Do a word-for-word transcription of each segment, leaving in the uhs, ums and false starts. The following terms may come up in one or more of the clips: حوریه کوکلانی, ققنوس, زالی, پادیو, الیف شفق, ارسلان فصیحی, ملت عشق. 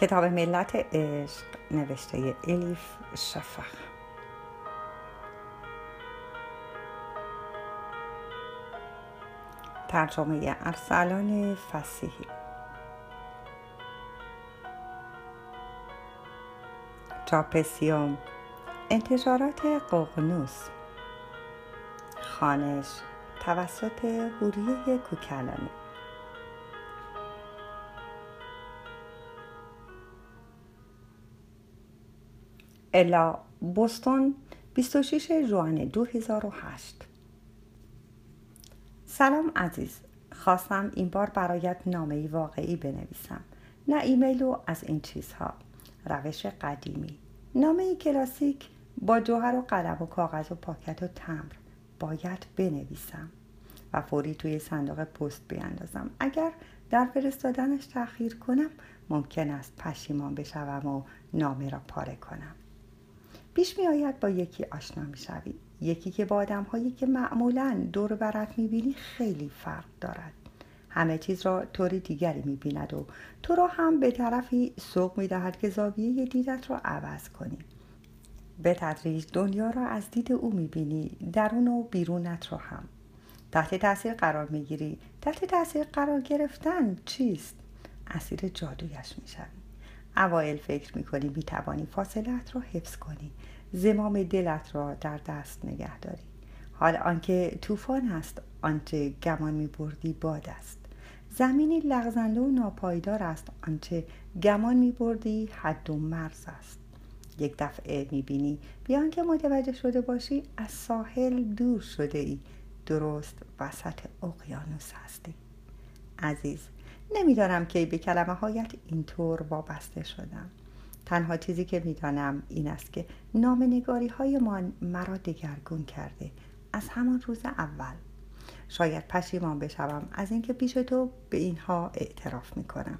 کتاب ملت عشق نوشته الیف شفق. ترجمه ارسلان فصیحی. چاپ سیوم، انتشارات ققنوس. خوانش توسط حوریه کوکلانی. الا بوستون، بیست و شش ژوئن دو هزار و هشت. سلام عزیز، خواستم این بار برایت نامه‌ای واقعی بنویسم، نه ایمیل و از این چیزها. روش قدیمی، نامه‌ای کلاسیک با جوهر و قلم و کاغذ و پاکت و تمبر باید بنویسم و فوری توی صندوق پست بیاندازم. اگر در فرستادنش تأخیر کنم ممکن است پشیمان بشوم و نامه را پاره کنم. پیش می آید با یکی آشنا می شوی، یکی که با آدم هایی که معمولاً دور برت می بینی خیلی فرق دارد. همه چیز را طوری دیگری می بیند و تو را هم به طرفی سوق می دهد که زاویه دیدت را عوض کنی. به تدریج دنیا را از دید او می بینی، درون و بیرونت را هم. تحت تأثیر قرار می گیری. تحت تأثیر قرار گرفتن چیست؟ اسیر جادویش می شوی. اوائل فکر می کنی می توانی فاصلت را حفظ کنی، زمام دلت را در دست نگه داری. حال آنکه طوفان است، آنچه گمان می بردی باد است. زمینی لغزنده و ناپایدار است، آنچه گمان می بردی حد و مرز است. یک دفعه می بینی بیان که متوجه شده باشی از ساحل دور شده ای، درست وسط اقیانوس هستی. عزیز، نمیدانم کی به کلمه هایت اینطور وابسته شدم. تنها چیزی که میدانم این است که نامه‌نگاری های من مرا دگرگون کرده از همان روز اول. شاید پشیمان بشوم از اینکه پیش تو به اینها اعتراف میکنم.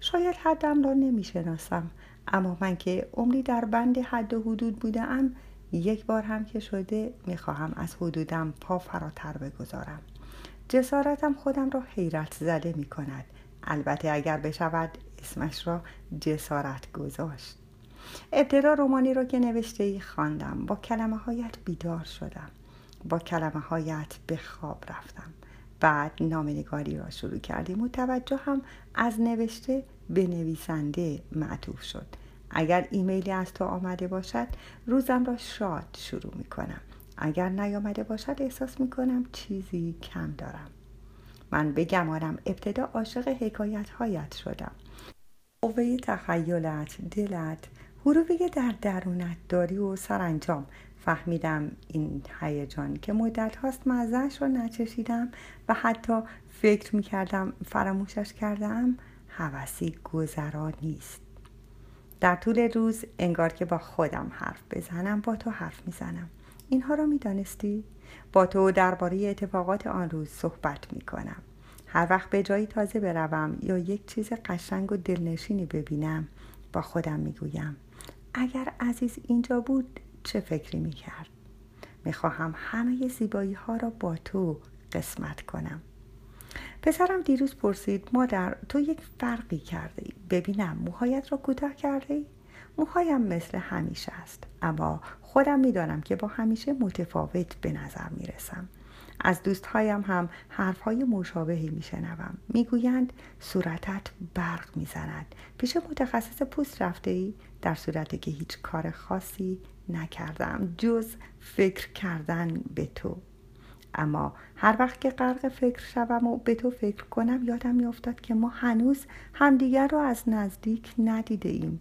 شاید حدم را نمیشناسم، اما من که عمری در بند حد و حدود بودم، یک بار هم که شده میخواهم از حدودم پا فراتر بگذارم. جسارتم خودم را حیرت زده می کند. البته اگر بشود اسمش را جسارت گذاشت. ابتدا رمانی را که نوشته‌ای خواندم. با کلمه هایت بیدار شدم. با کلمه هایت به خواب رفتم. بعد نامه‌نگاری را شروع کردیم و توجهم از نوشته به نویسنده معطوف شد. اگر ایمیلی از تو آمده باشد روزم را شاد شروع می کنم. اگر نیامده باشد احساس میکنم چیزی کم دارم. من بگمانم ابتدا عاشق حکایت هایت شدم. قوه تخیلت، دلت، حروفی که در درونت داری و سرانجام فهمیدم این هیجان که مدت هاست مزه‌اش را نچشیدم و حتی فکر میکردم فراموشش کردم، هوسی گذرا نیست. در طول روز انگار که با خودم حرف بزنم، با تو حرف میزنم. اینها را می دانستی؟ با تو درباره اتفاقات آن روز صحبت می کنم. هر وقت به جایی تازه بروم یا یک چیز قشنگ و دلنشینی ببینم، با خودم می گویم اگر عزیز اینجا بود چه فکری می کرد؟ می خواهم همه زیبایی ها را با تو قسمت کنم. پسرم دیروز پرسید مادر تو یک فرقی کرده ای. ببینم موهایت را کوتاه کرده ای؟ موهایم مثل همیشه است، اما خودم میدانم که با همیشه متفاوت به نظر میرسم. از دوستهایم هم حرفهای مشابهی میشنوم. میگویند صورتت برق میزند. پیش متخصص پوست رفته ای؟ در صورتی که هیچ کار خاصی نکردم جز فکر کردن به تو. اما هر وقت که غرق فکر شوم و به تو فکر کنم یادم میافتاد که ما هنوز همدیگر را از نزدیک ندیده ایم.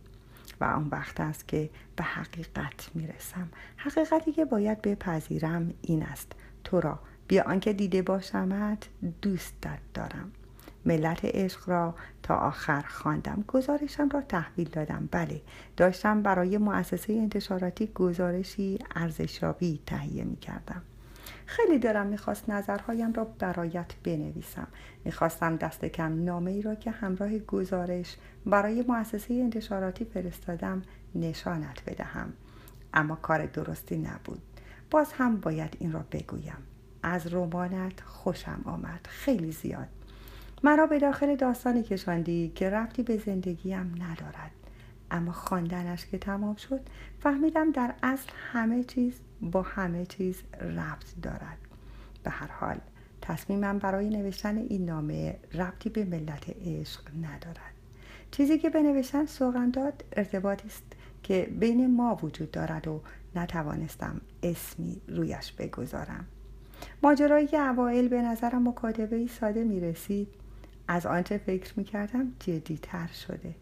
و آن وقت است که به حقیقت میرسم. حقیقتی که باید بپذیرم این است: تو را بی آنکه دیده باشمت دوستت دارم. ملت عشق را تا آخر خواندم. گزارشم را تحویل دادم. بله، داشتم برای مؤسسه انتشاراتی گزارشی ارزشیابی تهیه میکردم. خیلی دلم میخواست نظرهایم را برایت بنویسم. میخواستم دست کم نامه ای را که همراه گزارش برای مؤسسه انتشاراتی فرستادم نشانت بدهم. اما کار درستی نبود. باز هم باید این را بگویم. از رمانت خوشم آمد. خیلی زیاد. مرا به داخل داستانی کشاندی که ربطی به زندگیم ندارد. اما خواندنش که تمام شد فهمیدم در اصل همه چیز با همه چیز ربط دارد. به هر حال تصمیمم برای نوشتن این نامه ربطی به ملت عشق ندارد. چیزی که به نوشتن سوغند داد ارتباطی است که بین ما وجود دارد و نتوانستم اسمی رویش بگذارم. ماجرایی که اوایل به نظرم مکاتبه‌ای ساده می رسید از آنچه فکر می کردم جدی‌تر شده.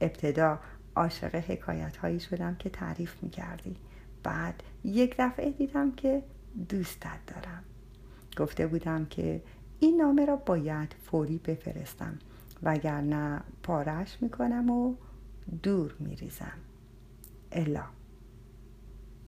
ابتدا عاشق حکایت‌هایی شدم که تعریف می کردی. بعد یک دفعه دیدم که دوستت دارم. گفته بودم که این نامه را باید فوری بفرستم وگرنه پارش می کنم و دور می ریزم. الا